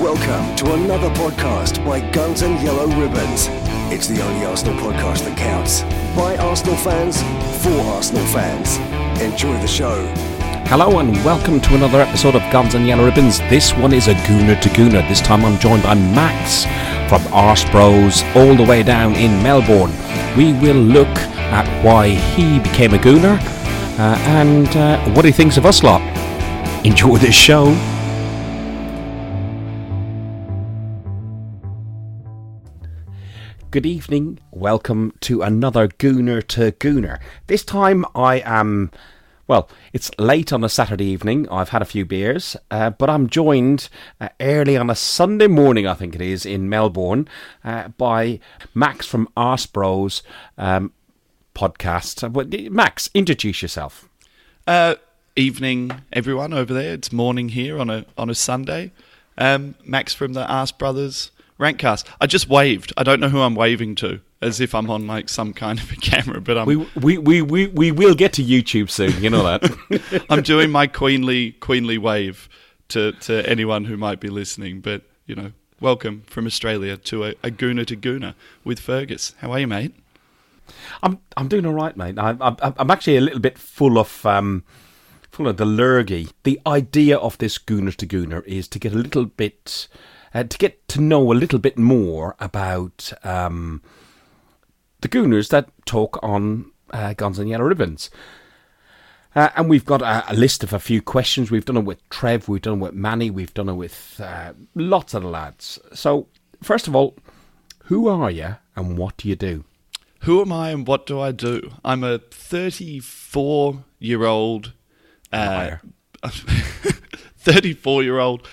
Welcome to another podcast by Guns and Yellow Ribbons. It's the only Arsenal podcast that counts. By Arsenal fans, for Arsenal fans. Enjoy the show. Hello and welcome to another episode of Guns and Yellow Ribbons. This one is a gooner to gooner. This time I'm joined by Max from Arse Bros all the way down in Melbourne. We will look at why he became a gooner and what he thinks of us lot. Enjoy this show. Good evening, welcome to another Gooner to Gooner. This time I am, it's late on a Saturday evening, I've had a few beers, but I'm joined early on a Sunday morning, I think it is, in Melbourne, by Max from Arse Bros podcast. Max, introduce yourself. Evening, everyone over there. It's morning here on a Sunday. Max from the Arse Brothers Rankcast. I just waved. I don't know who I'm waving to, as if I'm on like some kind of a camera. But I'm we will get to YouTube soon. You know that. I'm doing my queenly wave to anyone who might be listening. But you know, welcome from Australia to a Gooner to Gooner with Fergus. How are you, mate? I'm doing all right, mate. I'm actually a little bit full of the lurgy. The idea of this Gooner to Gooner is to get a little bit. To get to know a little bit more about the Gooners that talk on Guns and Yellow Ribbons. And we've got a list of a few questions. We've done it with Trev, we've done it with Manny, we've done it with lots of the lads. So, first of all, who are you and what do you do? Who am I and what do I do? I'm a 34-year-old... 34-year-old,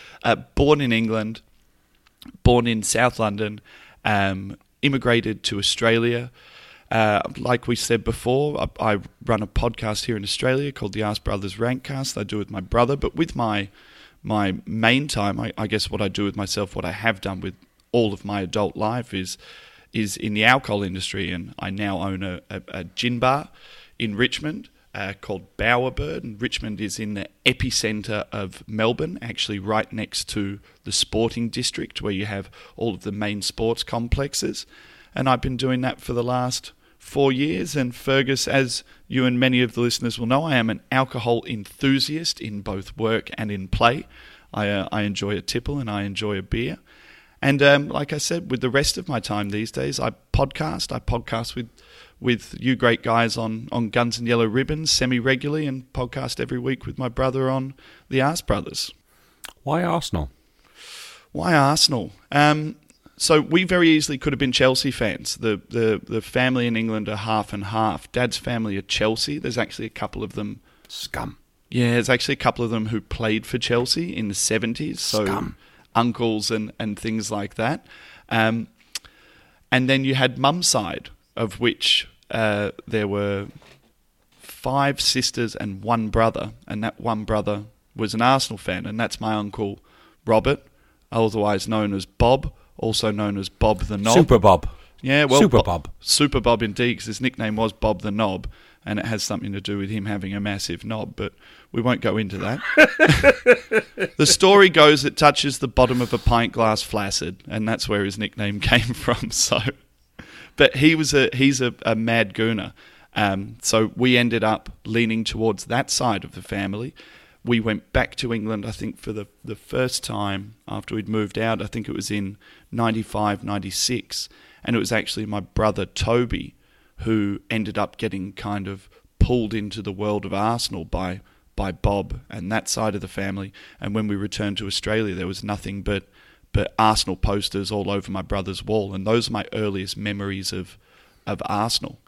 born in England. Born in South London, immigrated to Australia. Like we said before, I run a podcast here in Australia called the Arse Brothers Rankcast. I do it with my brother, but with my main time, I guess what I do with myself, what I have done with all of my adult life is in the alcohol industry, and I now own a gin bar in Richmond called Bowerbird, and Richmond is in the epicenter of Melbourne, actually right next to the sporting district where you have all of the main sports complexes. And I've been doing that for the last 4 years. And Fergus, as you and many of the listeners will know, I am an alcohol enthusiast in both work and in play. I enjoy a tipple and I enjoy a beer. And like I said, with the rest of my time these days, I podcast with you great guys on Guns and Yellow Ribbons semi-regularly, and podcast every week with my brother on the Arse Brothers. Why Arsenal? So we very easily could have been Chelsea fans. The family in England are half and half. Dad's family are Chelsea. There's actually a couple of them. Scum. Yeah, there's actually a couple of them who played for Chelsea in the 70s. So scum. Uncles and things like that. And then you had mum's side, of which there were 5 sisters and 1 brother, and that one brother was an Arsenal fan, and that's my uncle Robert, otherwise known as Bob, also known as Bob the Knob. Super Bob. Yeah, well, Super Bob indeed, because his nickname was Bob the Knob, and it has something to do with him having a massive knob, but we won't go into that. The story goes it touches the bottom of a pint glass flaccid, and that's where his nickname came from, so... But he's a mad gooner. So we ended up leaning towards that side of the family. We went back to England, I think, for the first time after we'd moved out. I think it was in 95, 96. And it was actually my brother Toby who ended up getting kind of pulled into the world of Arsenal by Bob and that side of the family. And when we returned to Australia, there was nothing but Arsenal posters all over my brother's wall, and those are my earliest memories of Arsenal.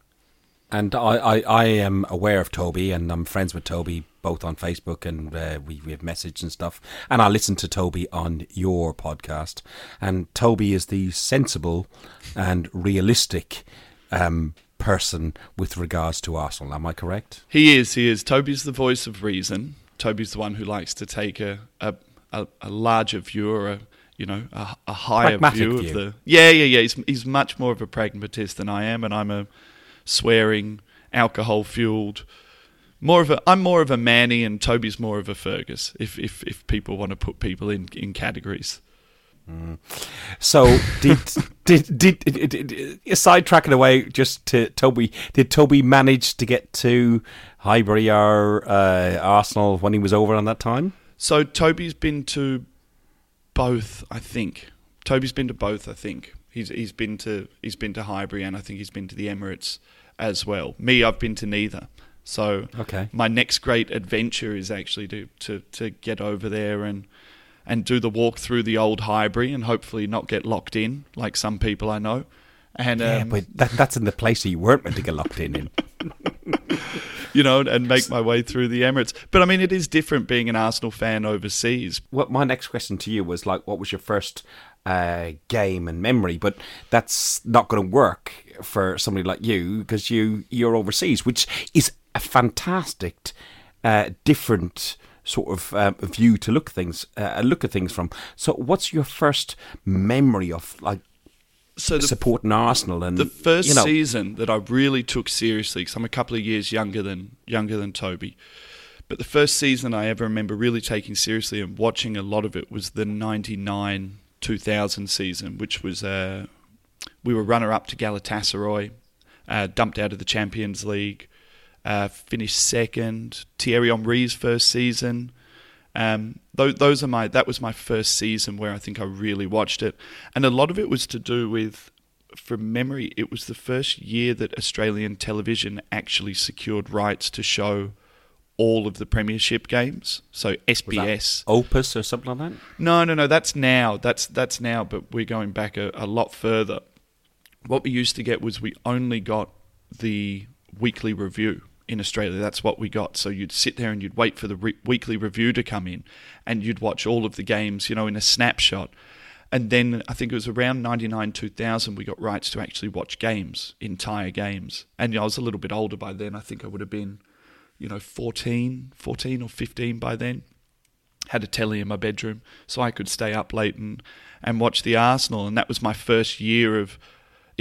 And I am aware of Toby, and I'm friends with Toby both on Facebook, and we have messaged and stuff, and I listen to Toby on your podcast, and Toby is the sensible and realistic person with regards to Arsenal. Am I correct? He is. Toby's the voice of reason. Toby's the one who likes to take a larger view, or a higher view of the... Yeah. He's much more of a pragmatist than I am, and I'm a swearing, alcohol-fueled... I'm more of a Manny, and Toby's more of a Fergus, if people want to put people in categories. So did sidetracking away just to Toby? Did Toby manage to get to Highbury or Arsenal when he was over on that time? So Toby's been to both, I think. He's been to Highbury, and I think he's been to the Emirates as well. Me, I've been to neither. So my next great adventure is actually to get over there and do the walk through the old Highbury and hopefully not get locked in like some people I know. And but that's in the place you weren't meant to get locked in. You know, and make my way through the Emirates. But I mean, it is different being an Arsenal fan overseas. What my next question to you was like, what was your first game and memory? But that's not going to work for somebody like you because you're overseas, which is a fantastic, different sort of view to look at things from. So, what's your first memory of like? So supporting Arsenal, and the first season that I really took seriously, because I'm a couple of years younger than Toby, but the first season I ever remember really taking seriously and watching a lot of it was the 99-2000 season, which was we were runner up to Galatasaray, dumped out of the Champions League, finished second. Thierry Henry's first season. That was my first season where I think I really watched it, and a lot of it was to do with, from memory, it was the first year that Australian television actually secured rights to show all of the Premiership games. So SBS, Opus, or something like that. No. That's now. But we're going back a lot further. What we used to get was we only got the Weekly Review. In Australia, that's what we got. So you'd sit there and you'd wait for the weekly review to come in, and you'd watch all of the games, in a snapshot. And then I think it was around 99-2000 we got rights to actually watch games, entire games. And I was a little bit older by then. I think I would have been, 14 or 15 by then. Had a telly in my bedroom, so I could stay up late and watch the Arsenal. And that was my first year of.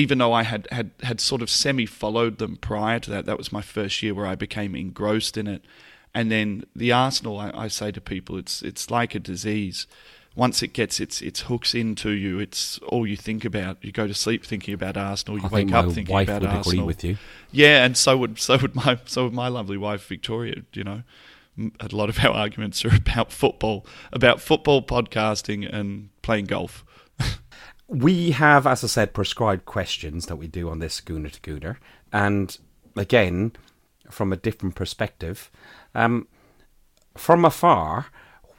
Even though I had sort of semi-followed them prior to that, that was my first year where I became engrossed in it. And then the Arsenal, I say to people, it's like a disease. Once it gets its hooks into you, it's all you think about. You go to sleep thinking about Arsenal. You wake up thinking about Arsenal. I think my wife would agree with you. Yeah, and so would my lovely wife Victoria. A lot of our arguments are about football, podcasting, and playing golf. We have, as I said, prescribed questions that we do on this Gooner to Gooner. And again, from a different perspective, from afar,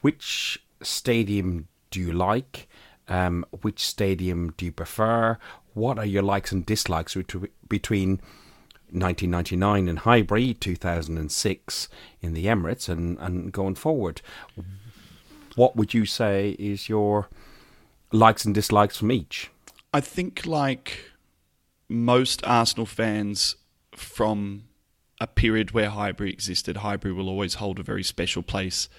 which stadium do you like? Which stadium do you prefer? What are your likes and dislikes between 1999 in Highbury, 2006 in the Emirates and going forward? What would you say is your likes and dislikes from each? I think, like most Arsenal fans from a period where Highbury existed, Highbury will always hold a very special place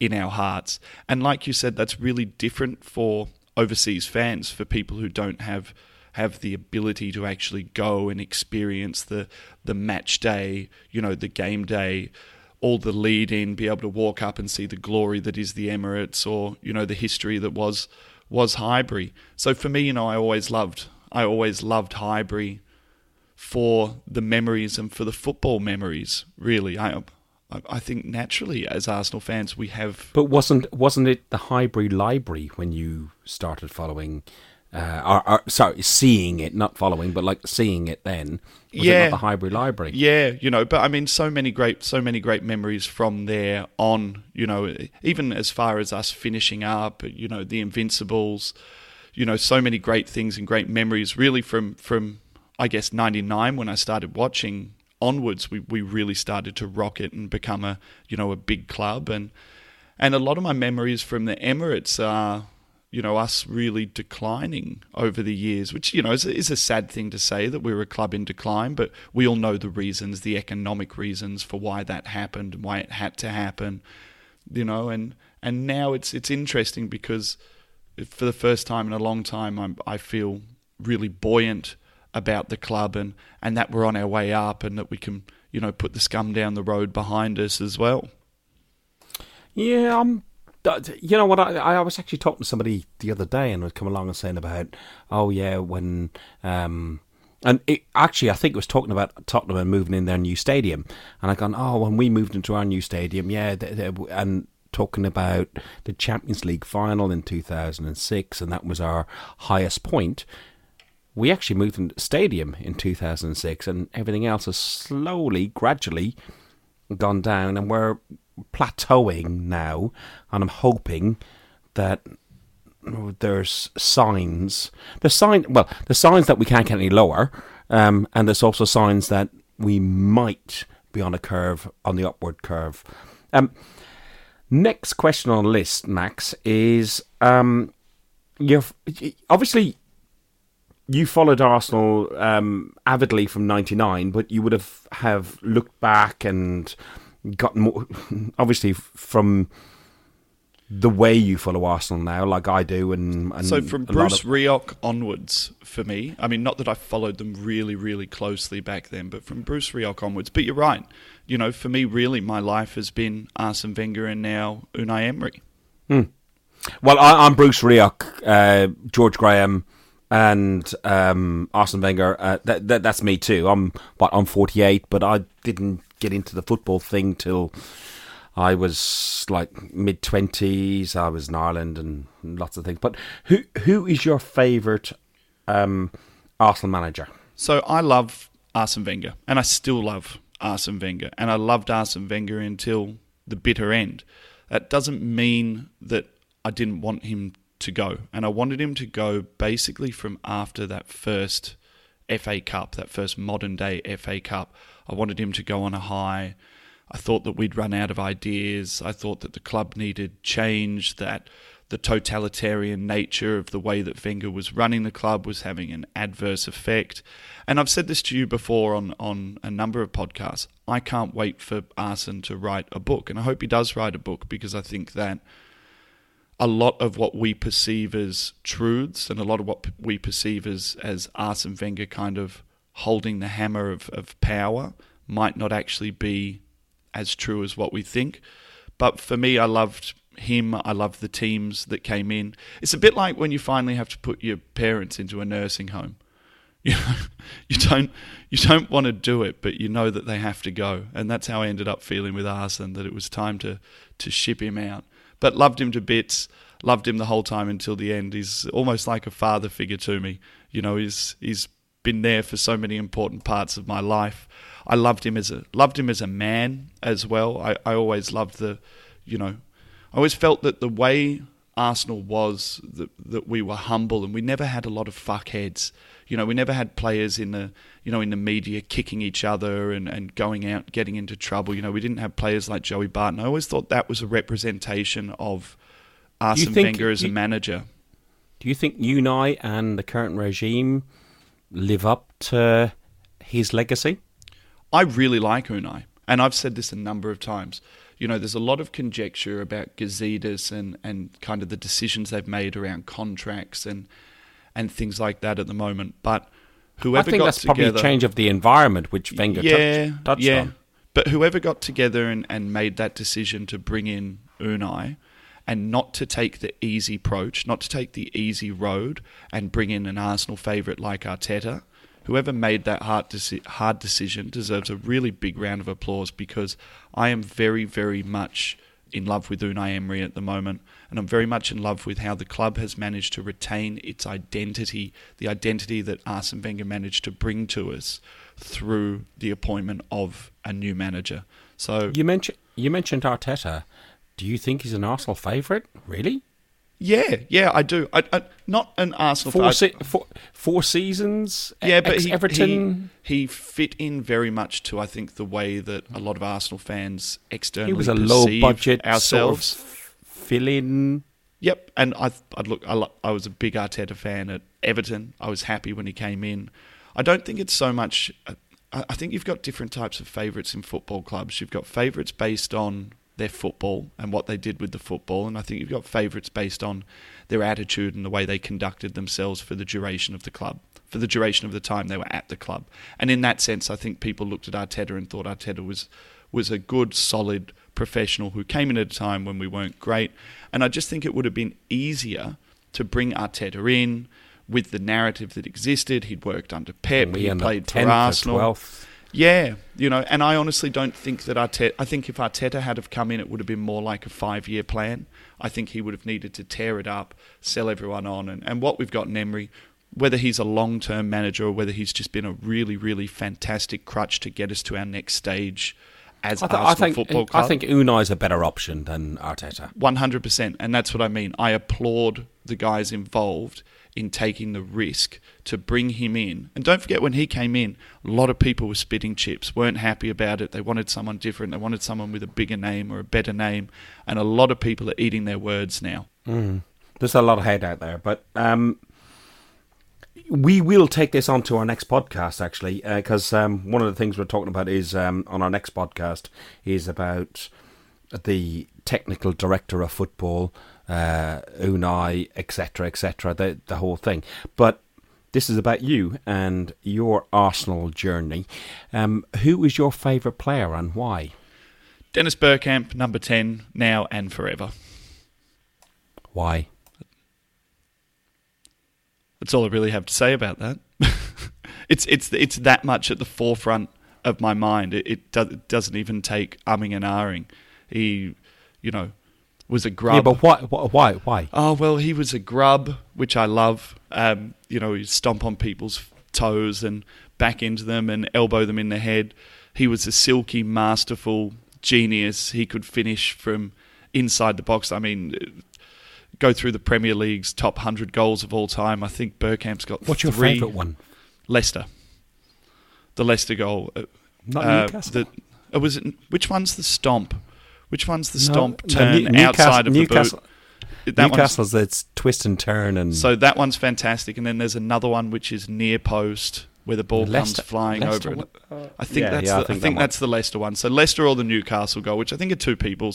in our hearts. And like you said, that's really different for overseas fans, for people who don't have the ability to actually go and experience the match day, the game day, all the lead-in, be able to walk up and see the glory that is the Emirates or, the history that was Highbury. So for me, I always loved Highbury for the memories and for the football memories, really. I think naturally as Arsenal fans we have. But wasn't it the Highbury Library when you started following seeing it, not following, but like seeing it then? Was it not the Highbury Library? Yeah, but I mean, so many great memories from there on, even as far as us finishing up, the Invincibles, so many great things and great memories really from I guess 99 when I started watching onwards, we really started to rocket and become a, a big club. And a lot of my memories from the Emirates are, us really declining over the years, which, is a sad thing to say that we were a club in decline, but we all know the reasons, the economic reasons for why that happened and why it had to happen, and now it's interesting because for the first time in a long time, I feel really buoyant about the club and that we're on our way up and that we can, put the scum down the road behind us as well. Yeah, I'm You know what? I was actually talking to somebody the other day and was coming along and saying about, oh yeah, when and it, actually I think it was talking about Tottenham and moving in their new stadium, and I gone, oh, when we moved into our new stadium, yeah, and talking about the Champions League final in 2006, and that was our highest point. We actually moved into the stadium in 2006, and everything else has slowly, gradually gone down, and we're plateauing now, and I'm hoping that there's signs. The signs that we can't get any lower, and there's also signs that we might be on a curve, on the upward curve. Next question on the list, Max, is you've obviously you followed Arsenal avidly from '99, but you would have looked back and gotten more, obviously, from the way you follow Arsenal now, like I do, and so from Bruce Rioch onwards for me. I mean, not that I followed them really, really closely back then, but from Bruce Rioch onwards. But you're right, you know, for me, really, my life has been Arsene Wenger and now Unai Emery. Well, I'm Bruce Rioch, George Graham, and Arsene Wenger. That's me too. I'm 48, but I didn't get into the football thing till I was like mid-20s. I was in Ireland and lots of things. But who is your favourite Arsenal manager? So I love Arsene Wenger, and I still love Arsene Wenger, and I loved Arsene Wenger until the bitter end. That doesn't mean that I didn't want him to go, and I wanted him to go basically from after that first FA Cup, that first modern day FA Cup. I wanted him to go on a high. I thought that we'd run out of ideas. I thought that the club needed change, that the totalitarian nature of the way that Wenger was running the club was having an adverse effect. And I've said this to you before on a number of podcasts. I can't wait for Arsene to write a book. And I hope he does write a book, because I think that a lot of what we perceive as truths and a lot of what we perceive as Arsene Wenger kind of holding the hammer of power might not actually be as true as what we think. But for me, I loved him. I loved the teams that came in. It's a bit like when you finally have to put your parents into a nursing home. You know, you don't want to do it, but you know that they have to go. And that's how I ended up feeling with Arsene, that it was time to ship him out. But loved him to bits, loved him the whole time until the end. He's almost like a father figure to me. You know, he's been there for so many important parts of my life. I loved him as a man as well. I always loved I always felt that the way Arsenal was, that we were humble and we never had a lot of fuckheads. You know, we never had players in the media kicking each other and going out, getting into trouble. You know, we didn't have players like Joey Barton. I always thought that was a representation of Arsene Wenger as a manager. Do you think Unai and the current regime live up to his legacy? I really like Unai, and I've said this a number of times. You know, there's a lot of conjecture about Gazidis and kind of the decisions they've made around contracts and things like that at the moment. But whoever got together... I think that's probably a change of the environment, which Wenger touched on. But whoever got together and made that decision to bring in Unai and not to take the easy approach, not to take the easy road and bring in an Arsenal favourite like Arteta... Whoever made that hard decision deserves a really big round of applause, because I am very, very much in love with Unai Emery at the moment, and I'm very much in love with how the club has managed to retain its identity, the identity that Arsene Wenger managed to bring to us through the appointment of a new manager. So you mentioned Arteta. Do you think he's an Arsenal favourite? Really? Yeah, I do. I not an Arsenal fan. Four seasons. Yeah, but Everton. He fit in very much to, I think, the way that a lot of Arsenal fans externally perceive ourselves. He was a low-budget ourselves sort of fill-in. Yep, and I was a big Arteta fan at Everton. I was happy when he came in. I don't think it's so much. I think you've got different types of favourites in football clubs. You've got favourites based on their football and what they did with the football. And I think you've got favourites based on their attitude and the way they conducted themselves for the duration of the club, for the duration of the time they were at the club. And in that sense, I think people looked at Arteta and thought Arteta was a good, solid, professional who came in at a time when we weren't great. And I just think it would have been easier to bring Arteta in with the narrative that existed. He'd worked under Pep. He played for Arsenal. 12th. Yeah, you know, and I honestly don't think that Arteta... I think if Arteta had have come in, it would have been more like a 5-year plan. I think he would have needed to tear it up, sell everyone on. And what we've got in Emery, whether he's a long-term manager or whether he's just been a really, really fantastic crutch to get us to our next stage as Arsenal Football Club. I think Unai's a better option than Arteta. 100%, and that's what I mean. I applaud the guys involved in taking the risk to bring him in. And don't forget, when he came in, a lot of people were spitting chips, weren't happy about it. They wanted someone different. They wanted someone with a bigger name or a better name. And a lot of people are eating their words now. Mm. There's a lot of hate out there. But we will take this on to our next podcast, actually, because one of the things we're talking about is, on our next podcast, is about the technical director of football, Unai, etc., the whole thing. But this is about you and your Arsenal journey. Who was your favourite player and why? Dennis Bergkamp, number 10, now and forever. Why? That's all I really have to say about that. it's that much at the forefront of my mind. It doesn't even take umming and ahhing. He, you know, was a grub. Yeah, but why? Oh, well, he was a grub, which I love. You know, he'd stomp on people's toes and back into them and elbow them in the head. He was a silky, masterful genius. He could finish from inside the box. I mean, go through the Premier League's top 100 goals of all time. I think Bergkamp's got three. What's your favourite one? Leicester. The Leicester goal. Not Newcastle. Which one's the stomp? Which one's the stomp turn outside of Newcastle, the boot? Newcastle's the twist and turn. So that one's fantastic. And then there's another one which is near post where the ball comes flying over. I think that's the Leicester one. So Leicester or the Newcastle goal, which I think are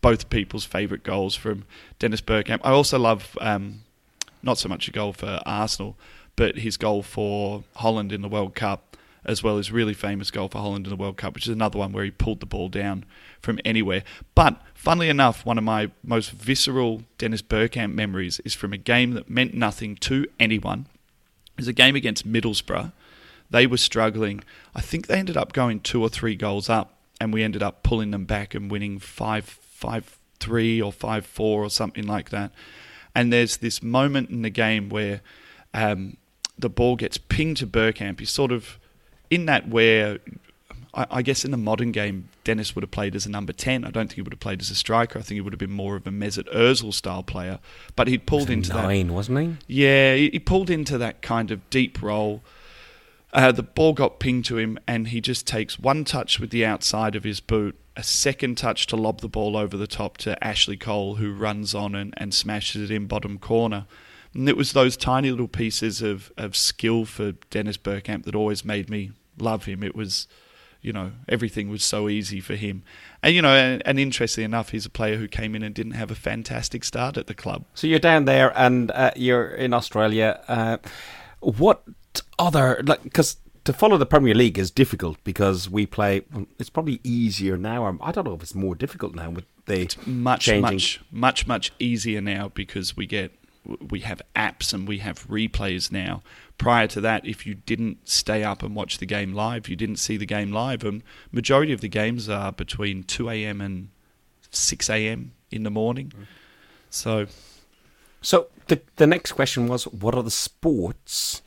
both people's favourite goals from Dennis Bergkamp. I also love not so much a goal for Arsenal, but his goal for Holland in the World Cup, as well as really famous goal for Holland in the World Cup, which is another one where he pulled the ball down from anywhere. But, funnily enough, one of my most visceral Dennis Bergkamp memories is from a game that meant nothing to anyone. It was a game against Middlesbrough. They were struggling. I think they ended up going 2 or 3 goals up, and we ended up pulling them back and winning 5-3 or 5-4 or something like that. And there's this moment in the game where the ball gets pinged to Bergkamp. He's sort of... in that where, I guess in the modern game, Dennis would have played as a number 10. I don't think he would have played as a striker. I think he would have been more of a Mesut Ozil-style player. But he'd pulled into that... 9, wasn't he? Yeah, he pulled into that kind of deep role. The ball got pinged to him, and he just takes one touch with the outside of his boot, a second touch to lob the ball over the top to Ashley Cole, who runs on and smashes it in bottom corner. And it was those tiny little pieces of skill for Dennis Bergkamp that always made me... love him. It was, you know, everything was so easy for him. And, you know, and interestingly enough, he's a player who came in and didn't have a fantastic start at the club. So you're down there and you're in Australia. What other, like, because to follow the Premier League is difficult because we play, it's probably easier now. I don't know if it's more difficult now with the It's much easier now because we have apps and we have replays now. Prior to that, if you didn't stay up and watch the game live, you didn't see the game live. And majority of the games are between 2 a.m. and 6 a.m. in the morning. So the next question was, what other sports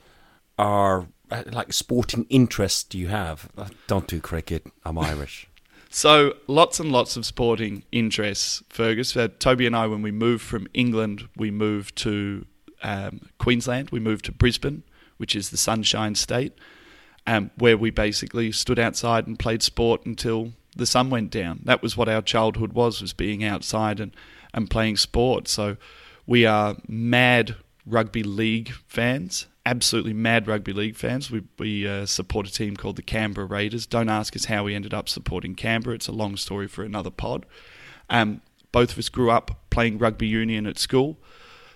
are, like, sporting interests do you have? I don't do cricket. I'm Irish. So lots and lots of sporting interests, Fergus. Toby and I, when we moved from England, we moved to Queensland. We moved to Brisbane, which is the Sunshine State, where we basically stood outside and played sport until the sun went down. That was what our childhood was being outside and playing sport. So we are mad rugby league fans, absolutely mad rugby league fans. We support a team called the Canberra Raiders. Don't ask us how we ended up supporting Canberra. It's a long story for another pod. Both of us grew up playing rugby union at school.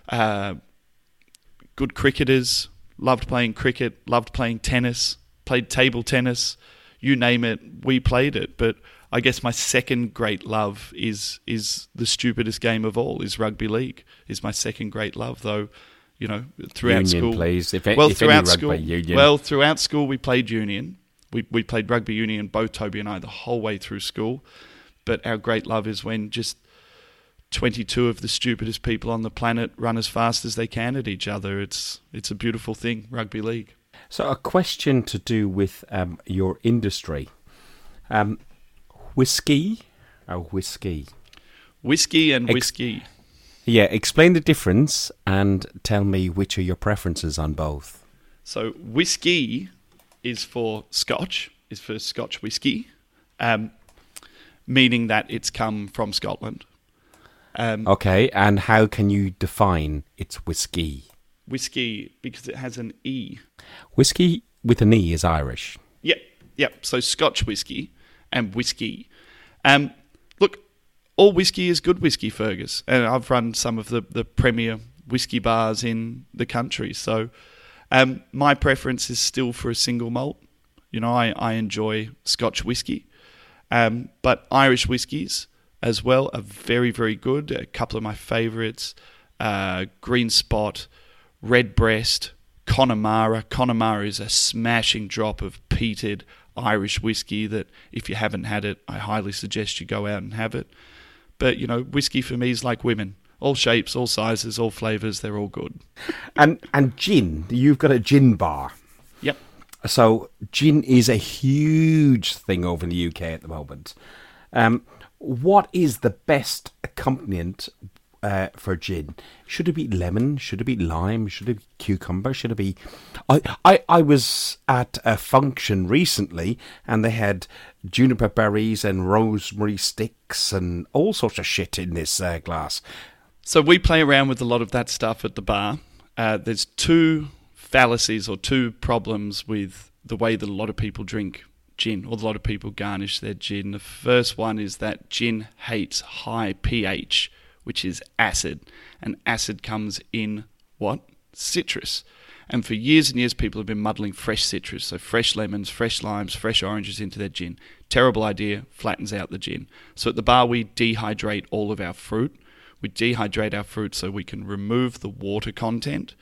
Good cricketers, loved playing cricket, loved playing tennis, played table tennis, you name it, we played it. But I guess my second great love is the stupidest game of all, is rugby league, is my second great love, though, you know, throughout union, school. Please. Throughout school we played union. We played rugby union, both Toby and I, the whole way through school. But our great love is when just 22 of the stupidest people on the planet run as fast as they can at each other. It's a beautiful thing, rugby league. So a question to do with your industry. Whiskey. Yeah, explain the difference and tell me which are your preferences on both. So whiskey is for Scotch whiskey, meaning that it's come from Scotland. Okay, and how can you define it's whiskey? Whiskey, because it has an E. Whiskey with an E is Irish. Yep. So Scotch whiskey and whiskey. Look, all whiskey is good whiskey, Fergus. And I've run some of the premier whiskey bars in the country. So my preference is still for a single malt. You know, I enjoy Scotch whiskey. But Irish whiskies as well are very, very good. A couple of my favourites, Green Spot, Red Breast, Connemara. Connemara is a smashing drop of peated Irish whiskey that if you haven't had it, I highly suggest you go out and have it. But, you know, whiskey for me is like women. All shapes, all sizes, all flavours, they're all good. And gin. You've got a gin bar. Yep. So gin is a huge thing over in the UK at the moment. What is the best accompaniment for gin? Should it be lemon? Should it be lime? Should it be cucumber? Should it be... I was at a function recently and they had juniper berries and rosemary sticks and all sorts of shit in this glass. So we play around with a lot of that stuff at the bar. There's two fallacies or two problems with the way that a lot of people drink gin, or a lot of people garnish their gin. The first one is that gin hates high pH, which is acid. And acid comes in what? Citrus. And for years and years, people have been muddling fresh citrus, so fresh lemons, fresh limes, fresh oranges into their gin. Terrible idea, flattens out the gin. So at the bar, we dehydrate all of our fruit. We dehydrate our fruit so we can remove the water content.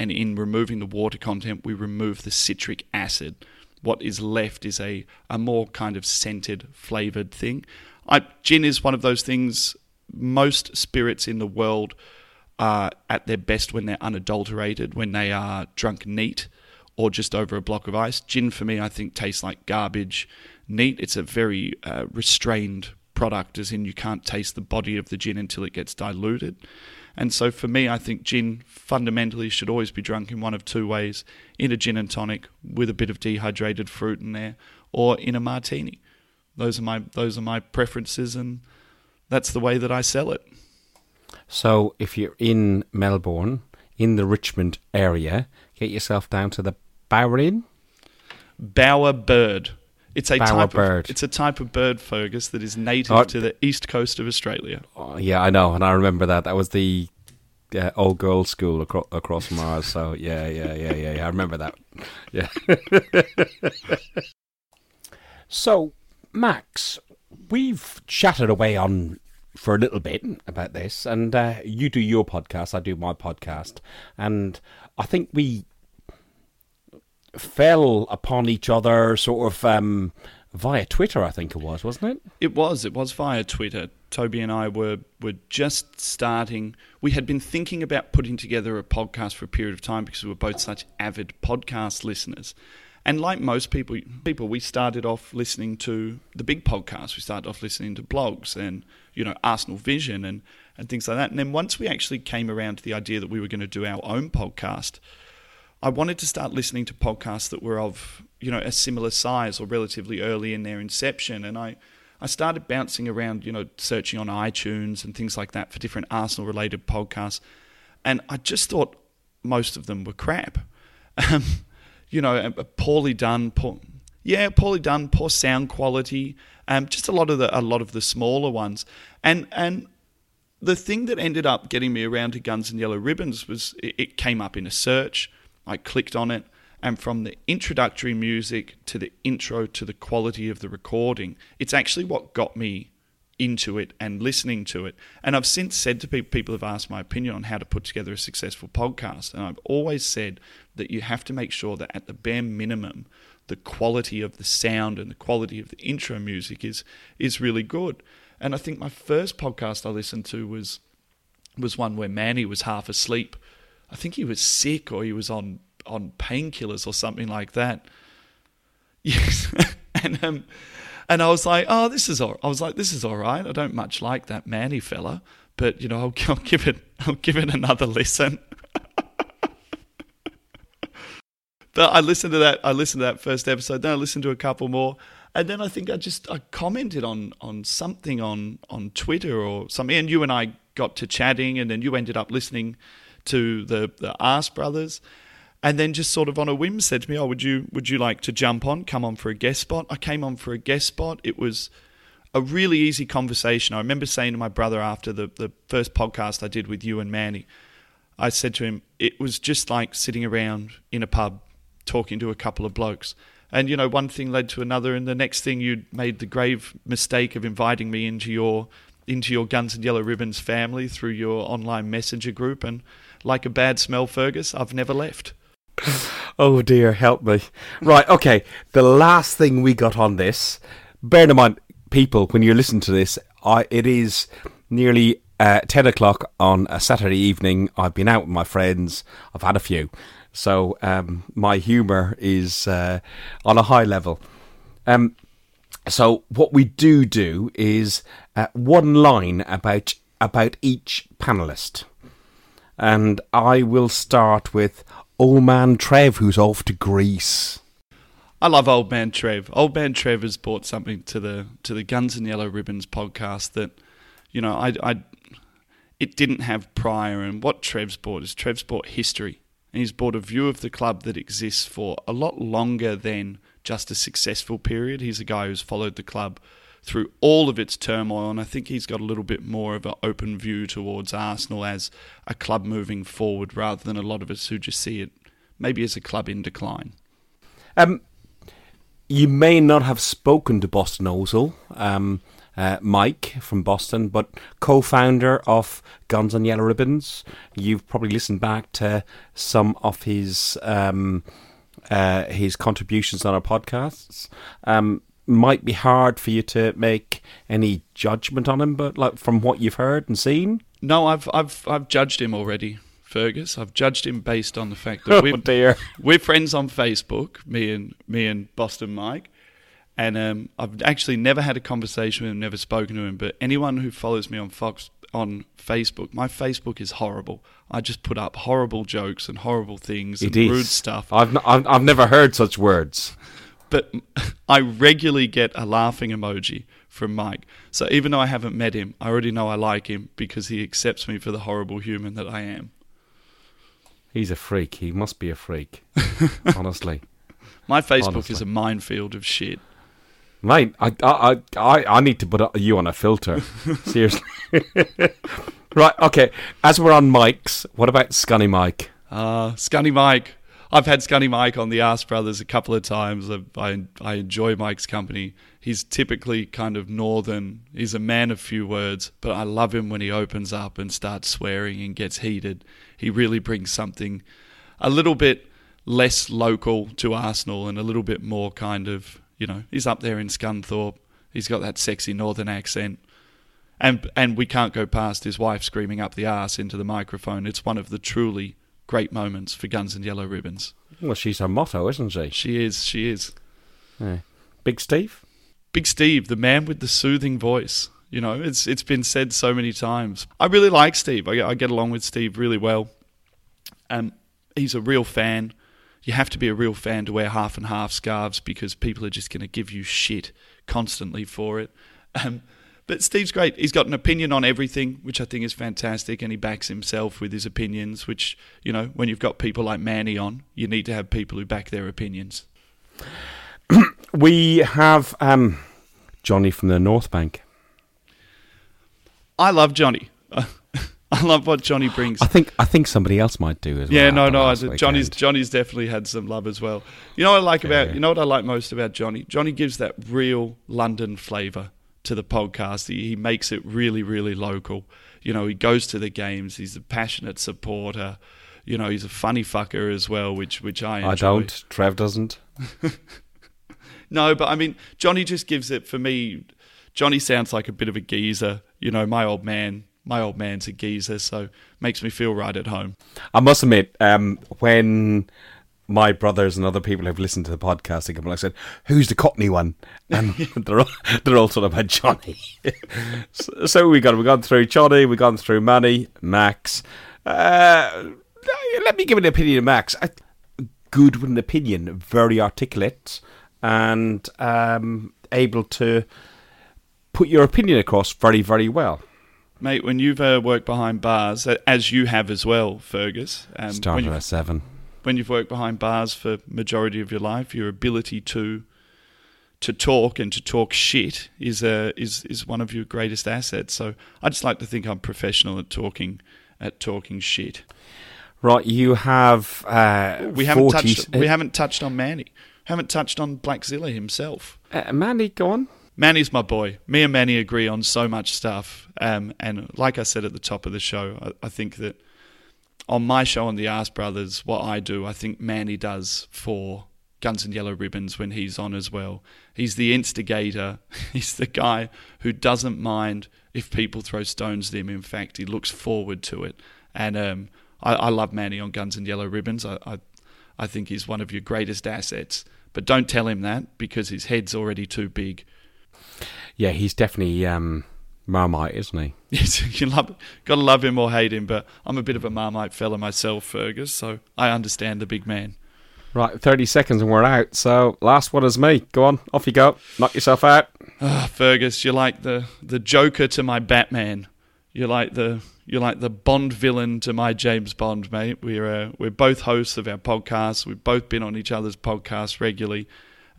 And in removing the water content, we remove the citric acid. What is left is a more kind of scented, flavoured thing. Gin is one of those things. Most spirits in the world are at their best when they're unadulterated, when they are drunk neat or just over a block of ice. Gin, for me, I think tastes like garbage neat. It's a very restrained product, as in you can't taste the body of the gin until it gets diluted. And so for me, I think gin fundamentally should always be drunk in one of two ways: in a gin and tonic with a bit of dehydrated fruit in there, or in a martini. Those are my preferences, and that's the way that I sell it. So if you're in Melbourne, in the Richmond area, get yourself down to the Bowerbird. It's a type of bird, Fergus, that is native to the east coast of Australia. Oh, yeah, I know, and I remember that. That was the old girls' school across from ours. So yeah, I remember that. Yeah. So, Max, we've chatted away on for a little bit about this, and you do your podcast, I do my podcast, and I think we fell upon each other sort of via Twitter, I think it was, wasn't it? It was via Twitter. Toby and I were just starting. We had been thinking about putting together a podcast for a period of time because we were both such avid podcast listeners. And like most people, we started off listening to the big podcasts. We started off listening to blogs and, you know, Arsenal Vision and things like that. And then once we actually came around to the idea that we were going to do our own podcast, I wanted to start listening to podcasts that were of, you know, a similar size or relatively early in their inception. And I started bouncing around, you know, searching on iTunes and things like that for different Arsenal-related podcasts. And I just thought most of them were crap. You know, poorly done, poor sound quality, just a lot of the smaller ones. And the thing that ended up getting me around to Guns and Yellow Ribbons was it came up in a search. I clicked on it and from the introductory music to the intro to the quality of the recording, it's actually what got me into it and listening to it. And I've since said to people, people have asked my opinion on how to put together a successful podcast, and I've always said that you have to make sure that at the bare minimum, the quality of the sound and the quality of the intro music is really good. And I think my first podcast I listened to was one where Manny was half asleep. I think he was sick or he was on painkillers or something like that. Yes. And I was like, oh, this is all right. I don't much like that Manny fella, but you know, I'll give it another listen. But I listened to that first episode, then I listened to a couple more. And then I think I commented on something on Twitter or something, and you and I got to chatting, and then you ended up listening to the Arse Brothers, and then just sort of on a whim said to me, oh, would you like to come on for a guest spot? I came on for a guest spot. It was a really easy conversation. I remember saying to my brother after the first podcast I did with you and Manny, I said to him, it was just like sitting around in a pub talking to a couple of blokes. And, you know, one thing led to another, and the next thing you'd made the grave mistake of inviting me into your Guns and Yellow Ribbons family through your online messenger group, and like a bad smell, Fergus, I've never left. Oh dear, help me. Right, okay, the last thing we got on this, bear in mind, people, when you listen to this, it is nearly 10 o'clock on a Saturday evening. I've been out with my friends, I've had a few. So my humour is on a high level. So what we do is one line about each panellist. And I will start with Old Man Trev, who's off to Greece. I love Old Man Trev. Old Man Trev has brought something to the Guns and Yellow Ribbons podcast that, you know, it didn't have prior. And what Trev's brought is history. And he's brought a view of the club that exists for a lot longer than just a successful period. He's a guy who's followed the club through all of its turmoil, and I think he's got a little bit more of an open view towards Arsenal as a club moving forward rather than a lot of us who just see it maybe as a club in decline. You may not have spoken to Boston Ozil, Mike from Boston, but co-founder of Guns and Yellow Ribbons. You've probably listened back to some of his contributions on our podcasts. Might be hard for you to make any judgment on him, but like from what you've heard and seen. No, I've judged him already, Fergus. I've judged him based on the fact that we're friends on Facebook, me and Boston Mike. And I've actually never had a conversation with him, never spoken to him. But anyone who follows me on Facebook, my Facebook is horrible. I just put up horrible jokes and horrible things and rude stuff. I've never heard such words. But I regularly get a laughing emoji from Mike. So even though I haven't met him, I already know I like him because he accepts me for the horrible human that I am. He's a freak. He must be a freak. Honestly. My Facebook is a minefield of shit. Mate, I need to put you on a filter. Seriously. Right, okay. As we're on mics, what about Scunny Mike? Scunny Mike. I've had Scunny Mike on the Arse Brothers a couple of times. I enjoy Mike's company. He's typically kind of northern. He's a man of few words, but I love him when he opens up and starts swearing and gets heated. He really brings something a little bit less local to Arsenal and a little bit more kind of... You know, he's up there in Scunthorpe. He's got that sexy northern accent. And we can't go past his wife screaming up the arse into the microphone. It's one of the truly great moments for Guns and Yellow Ribbons. Well, she's her motto, isn't she? She is. Yeah. Big Steve? Big Steve, the man with the soothing voice. You know, it's been said so many times. I really like Steve. I get along with Steve really well. He's a real fan. You have to be a real fan to wear half and half scarves because people are just going to give you shit constantly for it. But Steve's great. He's got an opinion on everything, which I think is fantastic, and he backs himself with his opinions, which, you know, when you've got people like Manny on, you need to have people who back their opinions. We have Johnny from the North Bank. I love Johnny. I love what Johnny brings. I think somebody else might do as well. Yeah, no, Johnny's definitely had some love as well. You know what I like about you know what I like most about Johnny? Johnny gives that real London flavour to the podcast. He makes it really, really local. You know, he goes to the games. He's a passionate supporter. You know, he's a funny fucker as well, which I enjoy. I don't. Trev doesn't. No, but I mean, Johnny just gives it for me. Johnny sounds like a bit of a geezer. You know, my old man's a geezer, so makes me feel right at home. I must admit, when my brothers and other people have listened to the podcast, they come along and said, "Who's the Cockney one?" And they're all sort of about Johnny. So we've gone through Johnny, we've gone through Manny, Max. Let me give an opinion of Max. Good with an opinion, very articulate, and able to put your opinion across very, very well. Mate, when you've worked behind bars, as you have as well, Fergus. Started at 7. When you've worked behind bars for majority of your life, your ability to talk and to talk shit is one of your greatest assets. So I just like to think I'm professional at talking shit. Right, you have we haven't touched on Manny. Haven't touched on Blackzilla himself. Manny, go on. Manny's my boy. Me and Manny agree on so much stuff. And like I said at the top of the show, I think that on my show on the Arse Brothers, what I do, I think Manny does for Guns and Yellow Ribbons when he's on as well. He's the instigator. He's the guy who doesn't mind if people throw stones at him. In fact, he looks forward to it. And I love Manny on Guns and Yellow Ribbons. I think he's one of your greatest assets. But don't tell him that because his head's already too big. Yeah, he's definitely Marmite, isn't he? Yes, gotta love him or hate him, but I'm a bit of a Marmite fella myself, Fergus, so I understand the big man. Right, 30 seconds and we're out, so last one is me. Go on, off you go, knock yourself out. Oh, Fergus, you're like the Joker to my Batman. You're like the Bond villain to my James Bond, mate. We're both hosts of our podcasts. We've both been on each other's podcasts regularly.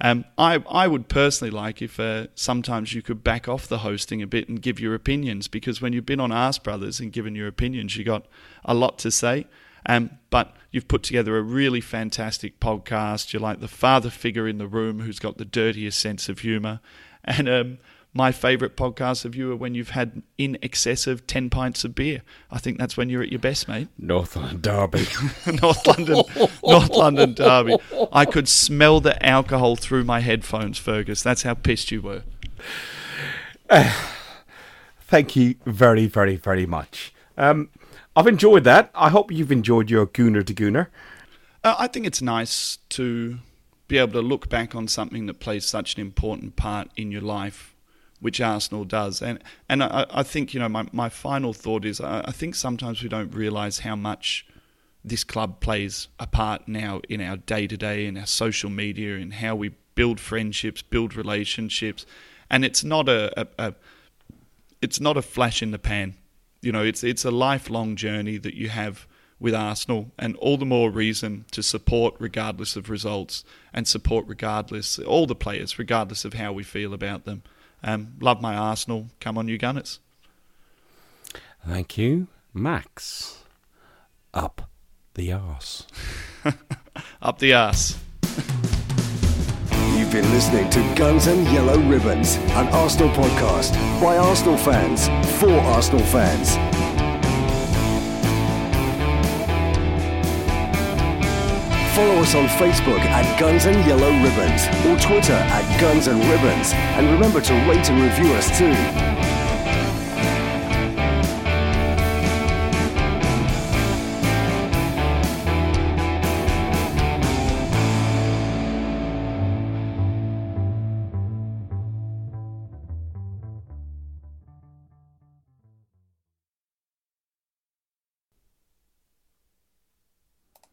I would personally like if sometimes you could back off the hosting a bit and give your opinions, because when you've been on Arse Brothers and given your opinions, you got a lot to say. But you've put together a really fantastic podcast. You're like the father figure in the room who's got the dirtiest sense of humour. And my favourite podcasts of you are when you've had in excess of 10 pints of beer. I think that's when you're at your best, mate. North London Derby. North London Derby. I could smell the alcohol through my headphones, Fergus. That's how pissed you were. Thank you very, very, very much. I've enjoyed that. I hope you've enjoyed your Gooner to Gooner. I think it's nice to be able to look back on something that plays such an important part in your life, which Arsenal does. And I think, you know, my final thought is I think sometimes we don't realise how much this club plays a part now in our day-to-day, in our social media, in how we build friendships, build relationships. And it's not a flash in the pan. You know, it's a lifelong journey that you have with Arsenal, and all the more reason to support regardless of results and support regardless, all the players, regardless of how we feel about them. Love my Arsenal. Come on, you Gunners. Thank you, Max. Up the arse. Up the arse. You've been listening to Guns and Yellow Ribbons, an Arsenal podcast by Arsenal fans for Arsenal fans. Follow us on Facebook at Guns and Yellow Ribbons or Twitter at Guns and Ribbons, and remember to rate and review us too.